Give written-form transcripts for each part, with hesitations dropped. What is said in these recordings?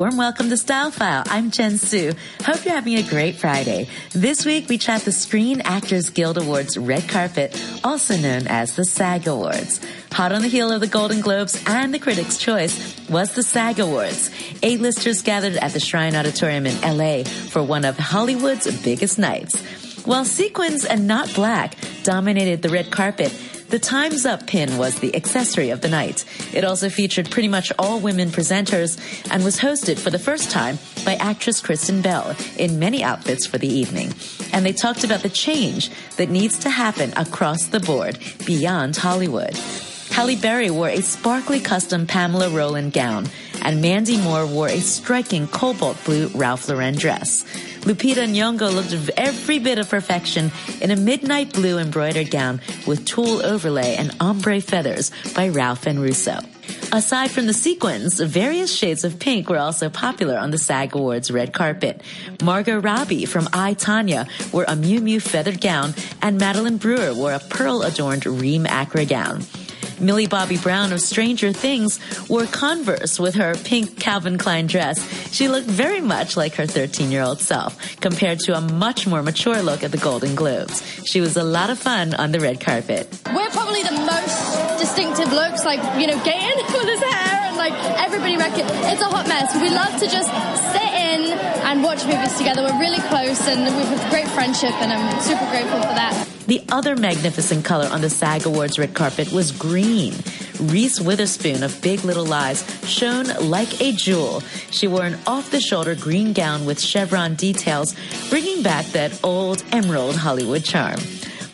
Warm welcome to Style File. I'm Jen Su. Hope you're having a great Friday. This week we chat the Screen Actors Guild Awards red carpet, also known as the SAG Awards. Hot on the heel of the Golden Globes and the Critics' Choice was the SAG Awards. A-listers gathered at the Shrine Auditorium in LA for one of Hollywood's biggest nights. While sequins and not black dominated the red carpet, the Time's Up pin was the accessory of the night. It also featured pretty much all women presenters and was hosted for the first time by actress Kristen Bell in many outfits for the evening. And they talked about the change that needs to happen across the board beyond Hollywood. Halle Berry wore a sparkly custom Pamela Roland gown, and Mandy Moore wore a striking cobalt blue Ralph Lauren dress. Lupita Nyong'o looked every bit of perfection in a midnight blue embroidered gown with tulle overlay and ombre feathers by Ralph and Russo. Aside from the sequins, various shades of pink were also popular on the SAG Awards red carpet. Margot Robbie from I, Tonya wore a Miu Miu feathered gown, and Madeline Brewer wore a pearl-adorned Reem Acra gown. Millie Bobby Brown of Stranger Things wore Converse with her pink Calvin Klein dress. She looked very much like her 13-year-old self, compared to a much more mature look at the Golden Globes. She was a lot of fun on the red carpet. We're probably the most distinctive looks, Gaten with his hair and, everybody reckons it's a hot mess. We love to just sit in and watch movies together. We're really close and we have a great friendship, and I'm super grateful for that. The other magnificent color on the SAG Awards red carpet was green. Reese Witherspoon of Big Little Lies shone like a jewel. She wore an off-the-shoulder green gown with chevron details, bringing back that old emerald Hollywood charm.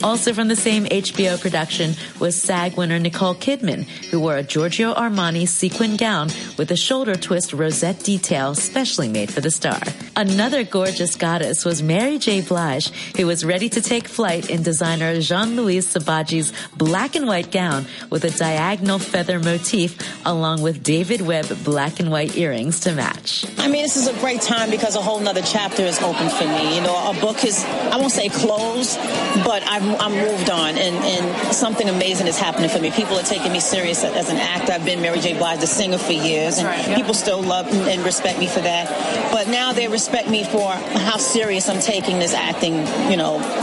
Also from the same HBO production was SAG winner Nicole Kidman, who wore a Giorgio Armani sequin gown with a shoulder twist rosette detail specially made for the star. Another gorgeous goddess was Mary J. Blige, who was ready to take flight in designer Jean-Louis Sabaji's black and white gown with a diagonal feather motif along with David Webb black and white earrings to match. This is a great time because a whole nother chapter is open for me. A book is, I won't say closed, but I'm moved on, and something amazing is happening for me. People are taking me serious as an actor. I've been Mary J. Blige, the singer, for years, and people still love and respect me for that. But now they respect me for how serious I'm taking this acting,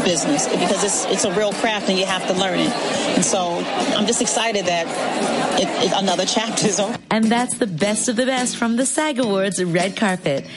business, because it's a real craft, and you have to learn it. And so I'm just excited that another chapter is on. And that's the best of the best from the SAG Awards red carpet.